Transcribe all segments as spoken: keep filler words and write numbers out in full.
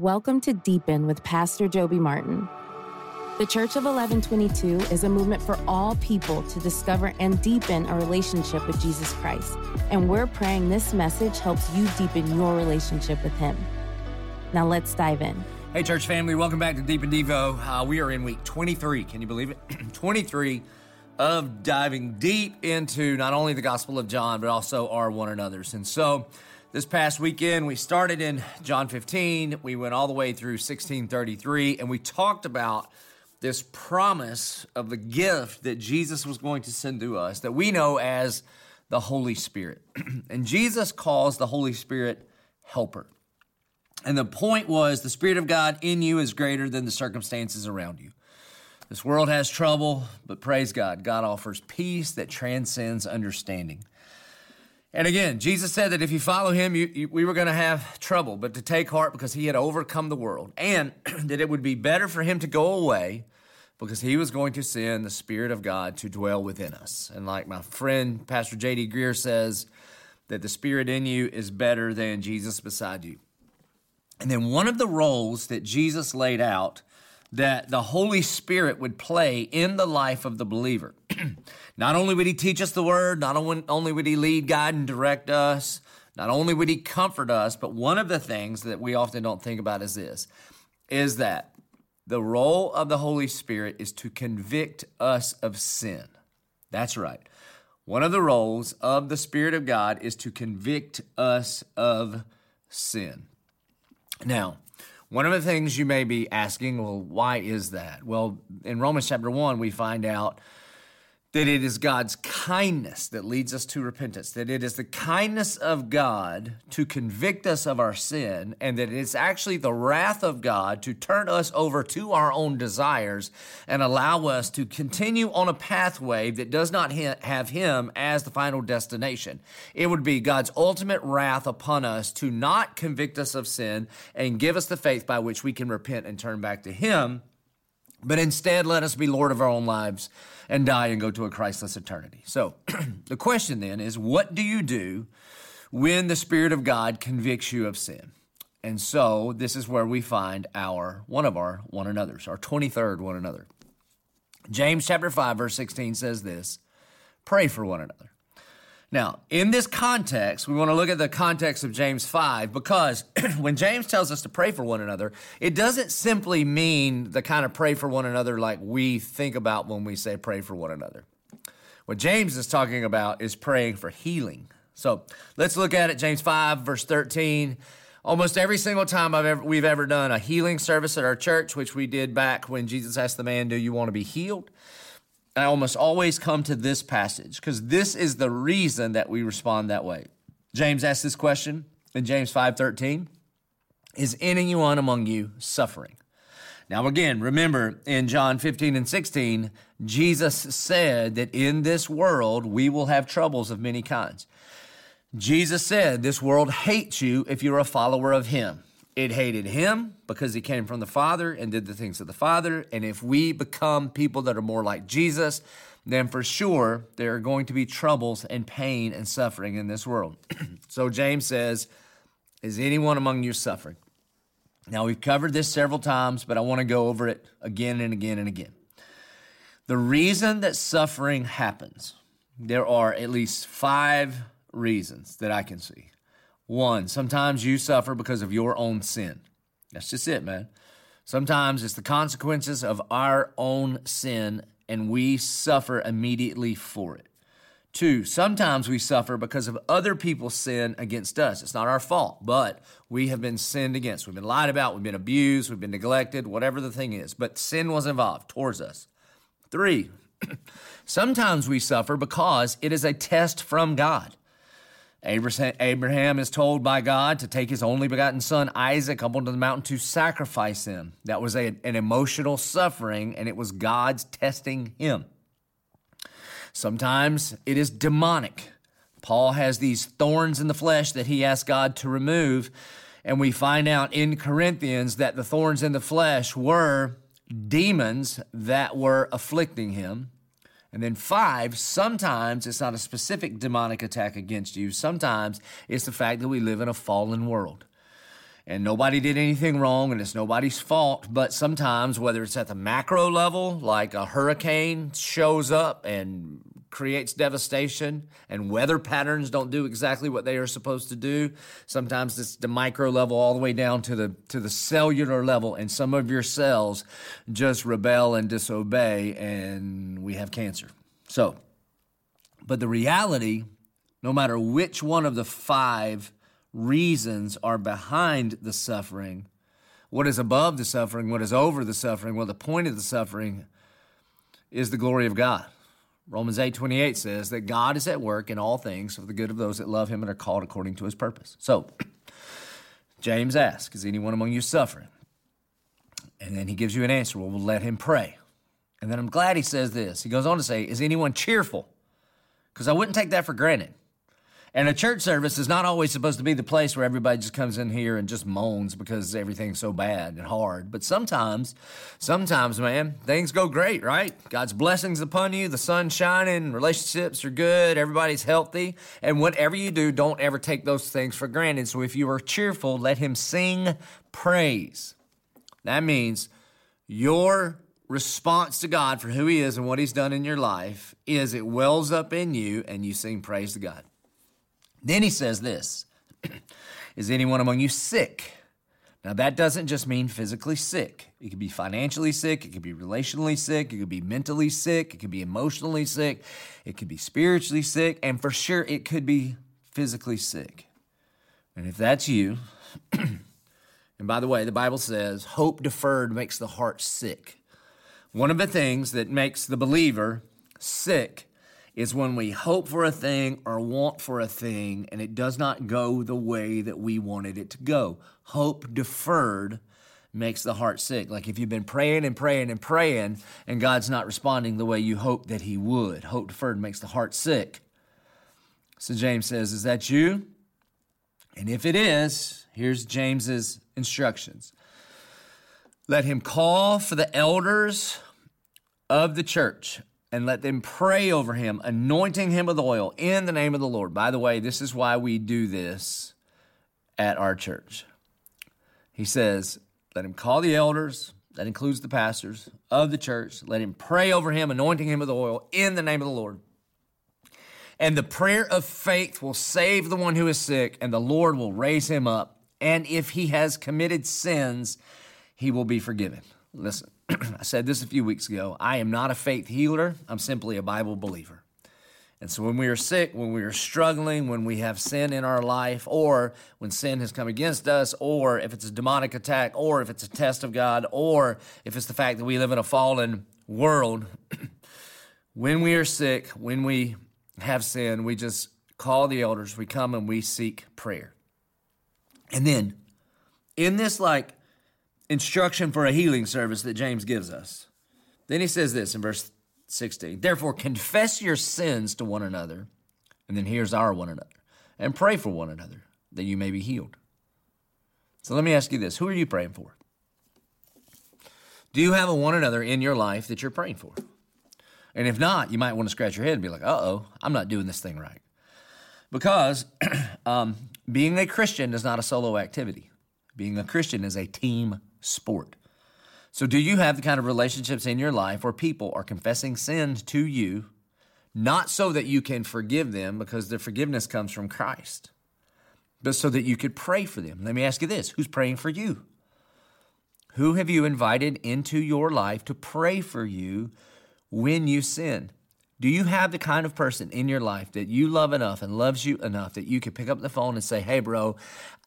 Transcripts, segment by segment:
Welcome to Deepen with Pastor Joby Martin. The Church of eleven twenty-two is a movement for all people to discover and deepen a relationship with Jesus Christ, and we're praying this message helps you deepen your relationship with Him. Now let's dive in. Hey, church family, welcome back to Deepen Devo. Uh, we are in week twenty-three. Can you believe it? twenty-three of diving deep into not only the Gospel of John, but also our one another's. And so this past weekend, we started in John fifteen. We went all the way through sixteen thirty-three, and we talked about this promise of the gift that Jesus was going to send to us that we know as the Holy Spirit. And Jesus calls the Holy Spirit helper. And the point was, the Spirit of God in you is greater than the circumstances around you. This world has trouble, but praise God, God offers peace that transcends understanding. And again, Jesus said that if you follow him, you, you, we were going to have trouble, but to take heart because he had overcome the world, and that it would be better for him to go away because he was going to send the Spirit of God to dwell within us. And like my friend, Pastor J D. Greer says, that the Spirit in you is better than Jesus beside you. And then one of the roles that Jesus laid out that the Holy Spirit would play in the life of the believer. Not only would he teach us the word, not only would he lead, guide, and direct us, not only would he comfort us, but one of the things that we often don't think about is this, is that the role of the Holy Spirit is to convict us of sin. That's right. One of the roles of the Spirit of God is to convict us of sin. Now, one of the things you may be asking, well, why is that? Well, in Romans chapter one, we find out that it is God's kindness that leads us to repentance, that it is the kindness of God to convict us of our sin, and that it's actually the wrath of God to turn us over to our own desires and allow us to continue on a pathway that does not have him as the final destination. It would be God's ultimate wrath upon us to not convict us of sin and give us the faith by which we can repent and turn back to him, but instead let us be Lord of our own lives and die and go to a Christless eternity. So the question then is, what do you do when the Spirit of God convicts you of sin? And so this is where we find our one of our one another's, our twenty-third one another. James chapter five, verse sixteen says this, pray for one another. Now, in this context, we want to look at the context of James five, because when James tells us to pray for one another, it doesn't simply mean the kind of pray for one another like we think about when we say pray for one another. What James is talking about is praying for healing. So let's look at it, James five, verse thirteen. Almost every single time I've ever, we've ever done a healing service at our church, which we did back when Jesus asked the man, do you want to be healed? I almost always come to this passage because this is the reason that we respond that way. James asked this question in James five thirteen, is anyone among you suffering? Now again, remember in John fifteen and sixteen, Jesus said that in this world we will have troubles of many kinds. Jesus said this world hates you if you're a follower of him. It hated him because he came from the Father and did the things of the Father. And if we become people that are more like Jesus, then for sure there are going to be troubles and pain and suffering in this world. So James says, is anyone among you suffering? Now, we've covered this several times, but I want to go over it again and again and again. The reason that suffering happens, there are at least five reasons that I can see. One, sometimes you suffer because of your own sin. That's just it, man. Sometimes it's the consequences of our own sin, and we suffer immediately for it. Two, sometimes we suffer because of other people's sin against us. It's not our fault, but we have been sinned against. We've been lied about, we've been abused, we've been neglected, whatever the thing is, but sin was involved towards us. Three, sometimes we suffer because it is a test from God. Abraham is told by God to take his only begotten son, Isaac, up onto the mountain to sacrifice him. That was a, an emotional suffering, and it was God's testing him. Sometimes it is demonic. Paul has these thorns in the flesh that he asked God to remove, and we find out in Corinthians that the thorns in the flesh were demons that were afflicting him. And then five, sometimes it's not a specific demonic attack against you. Sometimes it's the fact that we live in a fallen world. and nobody did anything wrong, and it's nobody's fault. But sometimes, whether it's at the macro level, like a hurricane shows up and creates devastation, and weather patterns don't do exactly what they are supposed to do. Sometimes it's the micro level all the way down to the to the cellular level, and some of your cells just rebel and disobey, and we have cancer. So, but the reality, no matter which one of the five reasons are behind the suffering, what is above the suffering, what is over the suffering, well, the point of the suffering is the glory of God. Romans eight twenty-eight says that God is at work in all things for the good of those that love him and are called according to his purpose. So James asks, is anyone among you suffering? And then he gives you an answer. Well, we'll let him pray. And then I'm glad he says this. He goes on to say, is anyone cheerful? Because I wouldn't take that for granted. And a church service is not always supposed to be the place where everybody just comes in here and just moans because everything's so bad and hard. But sometimes, sometimes, man, things go great, right? God's blessings upon you, the sun's shining, relationships are good, everybody's healthy. And whatever you do, don't ever take those things for granted. So if you are cheerful, let him sing praise. That means your response to God for who he is and what he's done in your life is it wells up in you and you sing praise to God. Then he says this, is anyone among you sick? Now that doesn't just mean physically sick. It could be financially sick. It could be relationally sick. It could be mentally sick. It could be emotionally sick. It could be spiritually sick. And for sure, it could be physically sick. And if that's you, and by the way, the Bible says, hope deferred makes the heart sick. One of the things that makes the believer sick is when we hope for a thing or want for a thing and it does not go the way that we wanted it to go. Hope deferred makes the heart sick. Like if you've been praying and praying and praying and God's not responding the way you hoped that he would. Hope deferred makes the heart sick. So James says, is that you? And if it is, here's James's instructions. Let him call for the elders of the church and let them pray over him, anointing him with oil in the name of the Lord. By the way, this is why we do this at our church. He says, let him call the elders, that includes the pastors of the church, let him pray over him, anointing him with oil in the name of the Lord. And the prayer of faith will save the one who is sick, and the Lord will raise him up. And if he has committed sins, he will be forgiven. Listen, I said this a few weeks ago. I am not a faith healer. I'm simply a Bible believer. And so when we are sick, when we are struggling, when we have sin in our life, or when sin has come against us, or if it's a demonic attack, or if it's a test of God, or if it's the fact that we live in a fallen world, when we are sick, when we have sin, we just call the elders. We come and we seek prayer. And then in this like instruction for a healing service that James gives us. Then he says this in verse sixteen, therefore confess your sins to one another, and then here's our one another, and pray for one another that you may be healed. So let me ask you this, who are you praying for? Do you have a one another in your life that you're praying for? And if not, you might want to scratch your head and be like, uh-oh, I'm not doing this thing right. Because um, being a Christian is not a solo activity. Being a Christian is a team sport. So do you have the kind of relationships in your life where people are confessing sin to you, not so that you can forgive them because their forgiveness comes from Christ, but so that you could pray for them? Let me ask you this. Who's praying for you? Who have you invited into your life to pray for you when you sin? Do you have the kind of person in your life that you love enough and loves you enough that you could pick up the phone and say, hey, bro,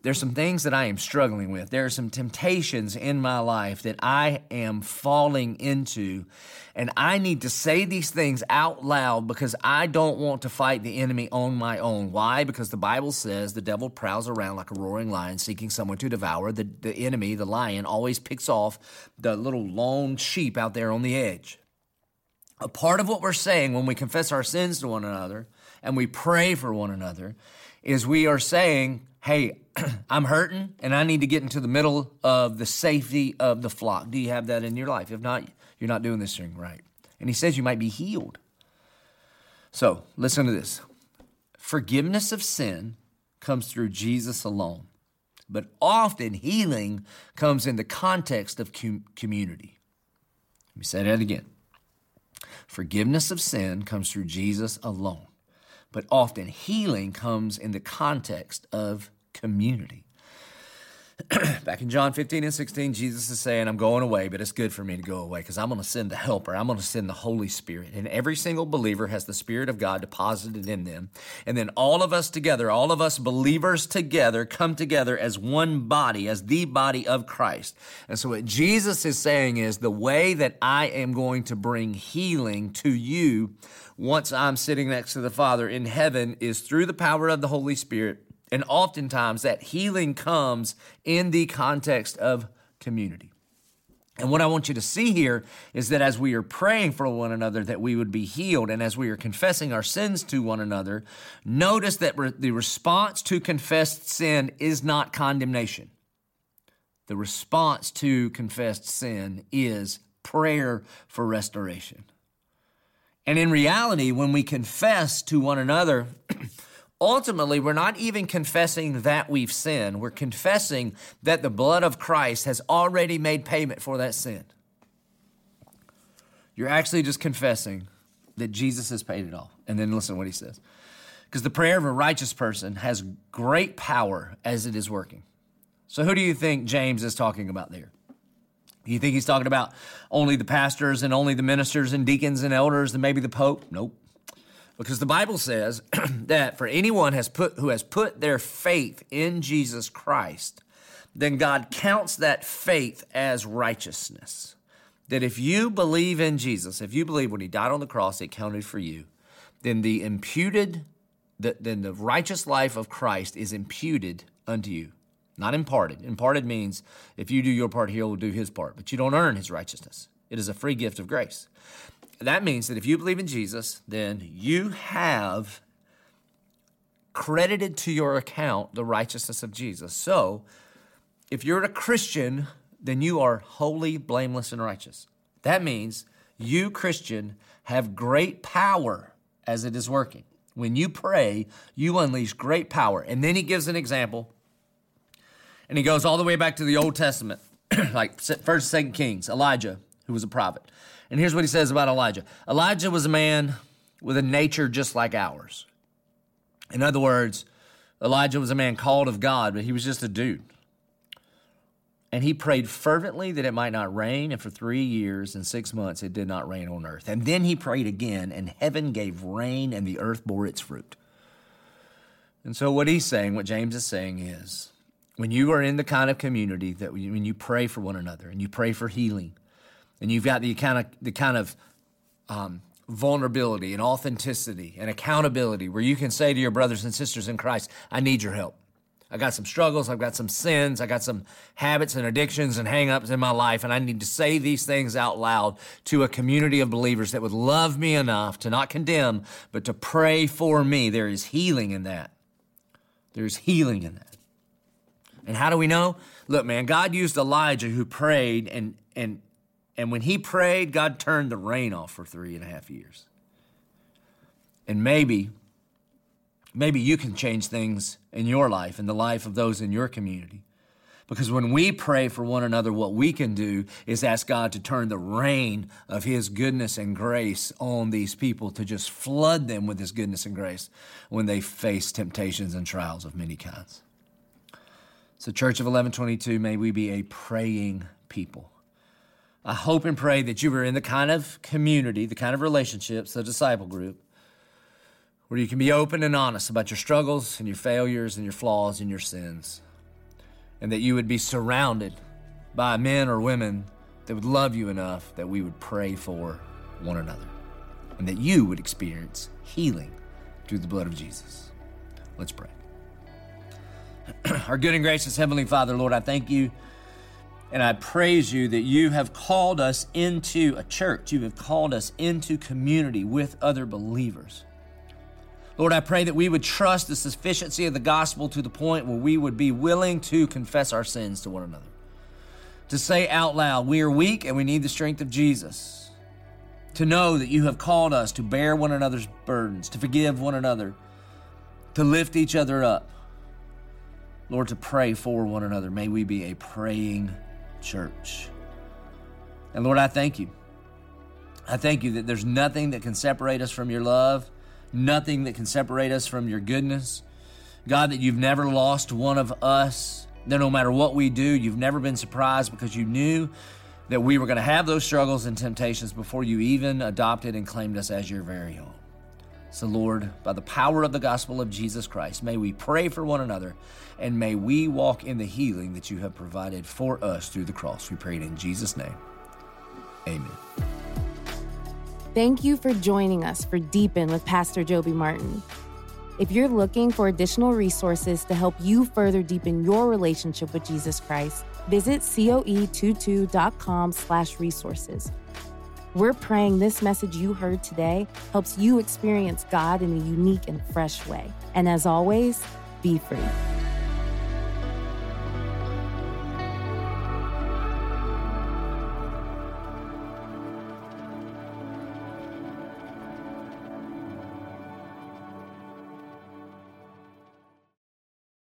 there's some things that I am struggling with. There are some temptations in my life that I am falling into, and I need to say these things out loud because I don't want to fight the enemy on my own. Why? Because the Bible says the devil prowls around like a roaring lion seeking someone to devour. The, the enemy, the lion, always picks off the little lone sheep out there on the edge. A part of what we're saying when we confess our sins to one another and we pray for one another is we are saying, hey, I'm hurting and I need to get into the middle of the safety of the flock. Do you have that in your life? If not, you're not doing this thing right. And he says you might be healed. So listen to this. Forgiveness of sin comes through Jesus alone. But often healing comes in the context of com- community. Let me say that again. Forgiveness of sin comes through Jesus alone, but often healing comes in the context of community. Back in John fifteen and sixteen, Jesus is saying, I'm going away, but it's good for me to go away because I'm going to send the helper. I'm going to send the Holy Spirit. And every single believer has the Spirit of God deposited in them. And then all of us together, all of us believers together, come together as one body, as the body of Christ. And so what Jesus is saying is the way that I am going to bring healing to you once I'm sitting next to the Father in heaven is through the power of the Holy Spirit. And oftentimes that healing comes in the context of community. And what I want you to see here is that as we are praying for one another that we would be healed, and as we are confessing our sins to one another, notice that re- the response to confessed sin is not condemnation. The response to confessed sin is prayer for restoration. And in reality, when we confess to one another, ultimately, we're not even confessing that we've sinned. We're confessing that the blood of Christ has already made payment for that sin. You're actually just confessing that Jesus has paid it all. And then listen to what he says. Because the prayer of a righteous person has great power as it is working. So who do you think James is talking about there? Do you think he's talking about only the pastors and only the ministers and deacons and elders and maybe the Pope? Nope. Because the Bible says that for anyone has put, who has put their faith in Jesus Christ, then God counts that faith as righteousness. That if you believe in Jesus, if you believe when he died on the cross, it counted for you, then the imputed, the, then the righteous life of Christ is imputed unto you, not imparted. Imparted means if you do your part, he will do his part, but you don't earn his righteousness. It is a free gift of grace. That means that if you believe in Jesus, then you have credited to your account the righteousness of Jesus. So if you're a Christian, then you are holy, blameless, and righteous. That means you, Christian, have great power as it is working. When you pray, you unleash great power. And then he gives an example, and he goes all the way back to the Old Testament, like First and Second Kings, Elijah, who was a prophet. And here's what he says about Elijah. Elijah was a man with a nature just like ours. In other words, Elijah was a man called of God, but he was just a dude. And he prayed fervently that it might not rain, and for three years and six months it did not rain on earth. And then he prayed again, and heaven gave rain, and the earth bore its fruit. And so what he's saying, what James is saying is, when you are in the kind of community that when you pray for one another and you pray for healing, and you've got the kind of the kind of um, vulnerability and authenticity and accountability where you can say to your brothers and sisters in Christ, I need your help. I got some struggles. I've got some sins. I got some habits and addictions and hang-ups in my life, and I need to say these things out loud to a community of believers that would love me enough to not condemn, but to pray for me. There is healing in that. There is healing in that. And how do we know? Look, man, God used Elijah who prayed and and. And when he prayed, God turned the rain off for three and a half years. And maybe, maybe you can change things in your life and the life of those in your community. Because when we pray for one another, what we can do is ask God to turn the rain of his goodness and grace on these people, to just flood them with his goodness and grace when they face temptations and trials of many kinds. So Church of eleven twenty-two, may we be a praying people. I hope and pray that you were in the kind of community, the kind of relationships, the disciple group, where you can be open and honest about your struggles and your failures and your flaws and your sins, and that you would be surrounded by men or women that would love you enough that we would pray for one another, and that you would experience healing through the blood of Jesus. Let's pray. Our good and gracious Heavenly Father, Lord, I thank you. And I praise you that you have called us into a church. You have called us into community with other believers. Lord, I pray that we would trust the sufficiency of the gospel to the point where we would be willing to confess our sins to one another, to say out loud, we are weak and we need the strength of Jesus, to know that you have called us to bear one another's burdens, to forgive one another, to lift each other up. Lord, to pray for one another. May we be a praying church. And Lord, I thank you. I thank you that there's nothing that can separate us from your love, nothing that can separate us from your goodness. God, that you've never lost one of us, that no matter what we do, you've never been surprised because you knew that we were going to have those struggles and temptations before you even adopted and claimed us as your very own. So Lord, by the power of the gospel of Jesus Christ, may we pray for one another and may we walk in the healing that you have provided for us through the cross. We pray it in Jesus' name. Amen. Thank you for joining us for Deepen with Pastor Joby Martin. If you're looking for additional resources to help you further deepen your relationship with Jesus Christ, visit coe twenty-two dot com slash resources. We're praying this message you heard today helps you experience God in a unique and fresh way. And as always, be free.